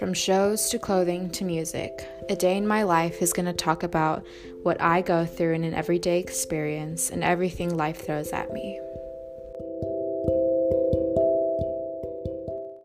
From shows to clothing to music, A Day in My Life is going to talk about what I go through in an everyday experience and everything life throws at me.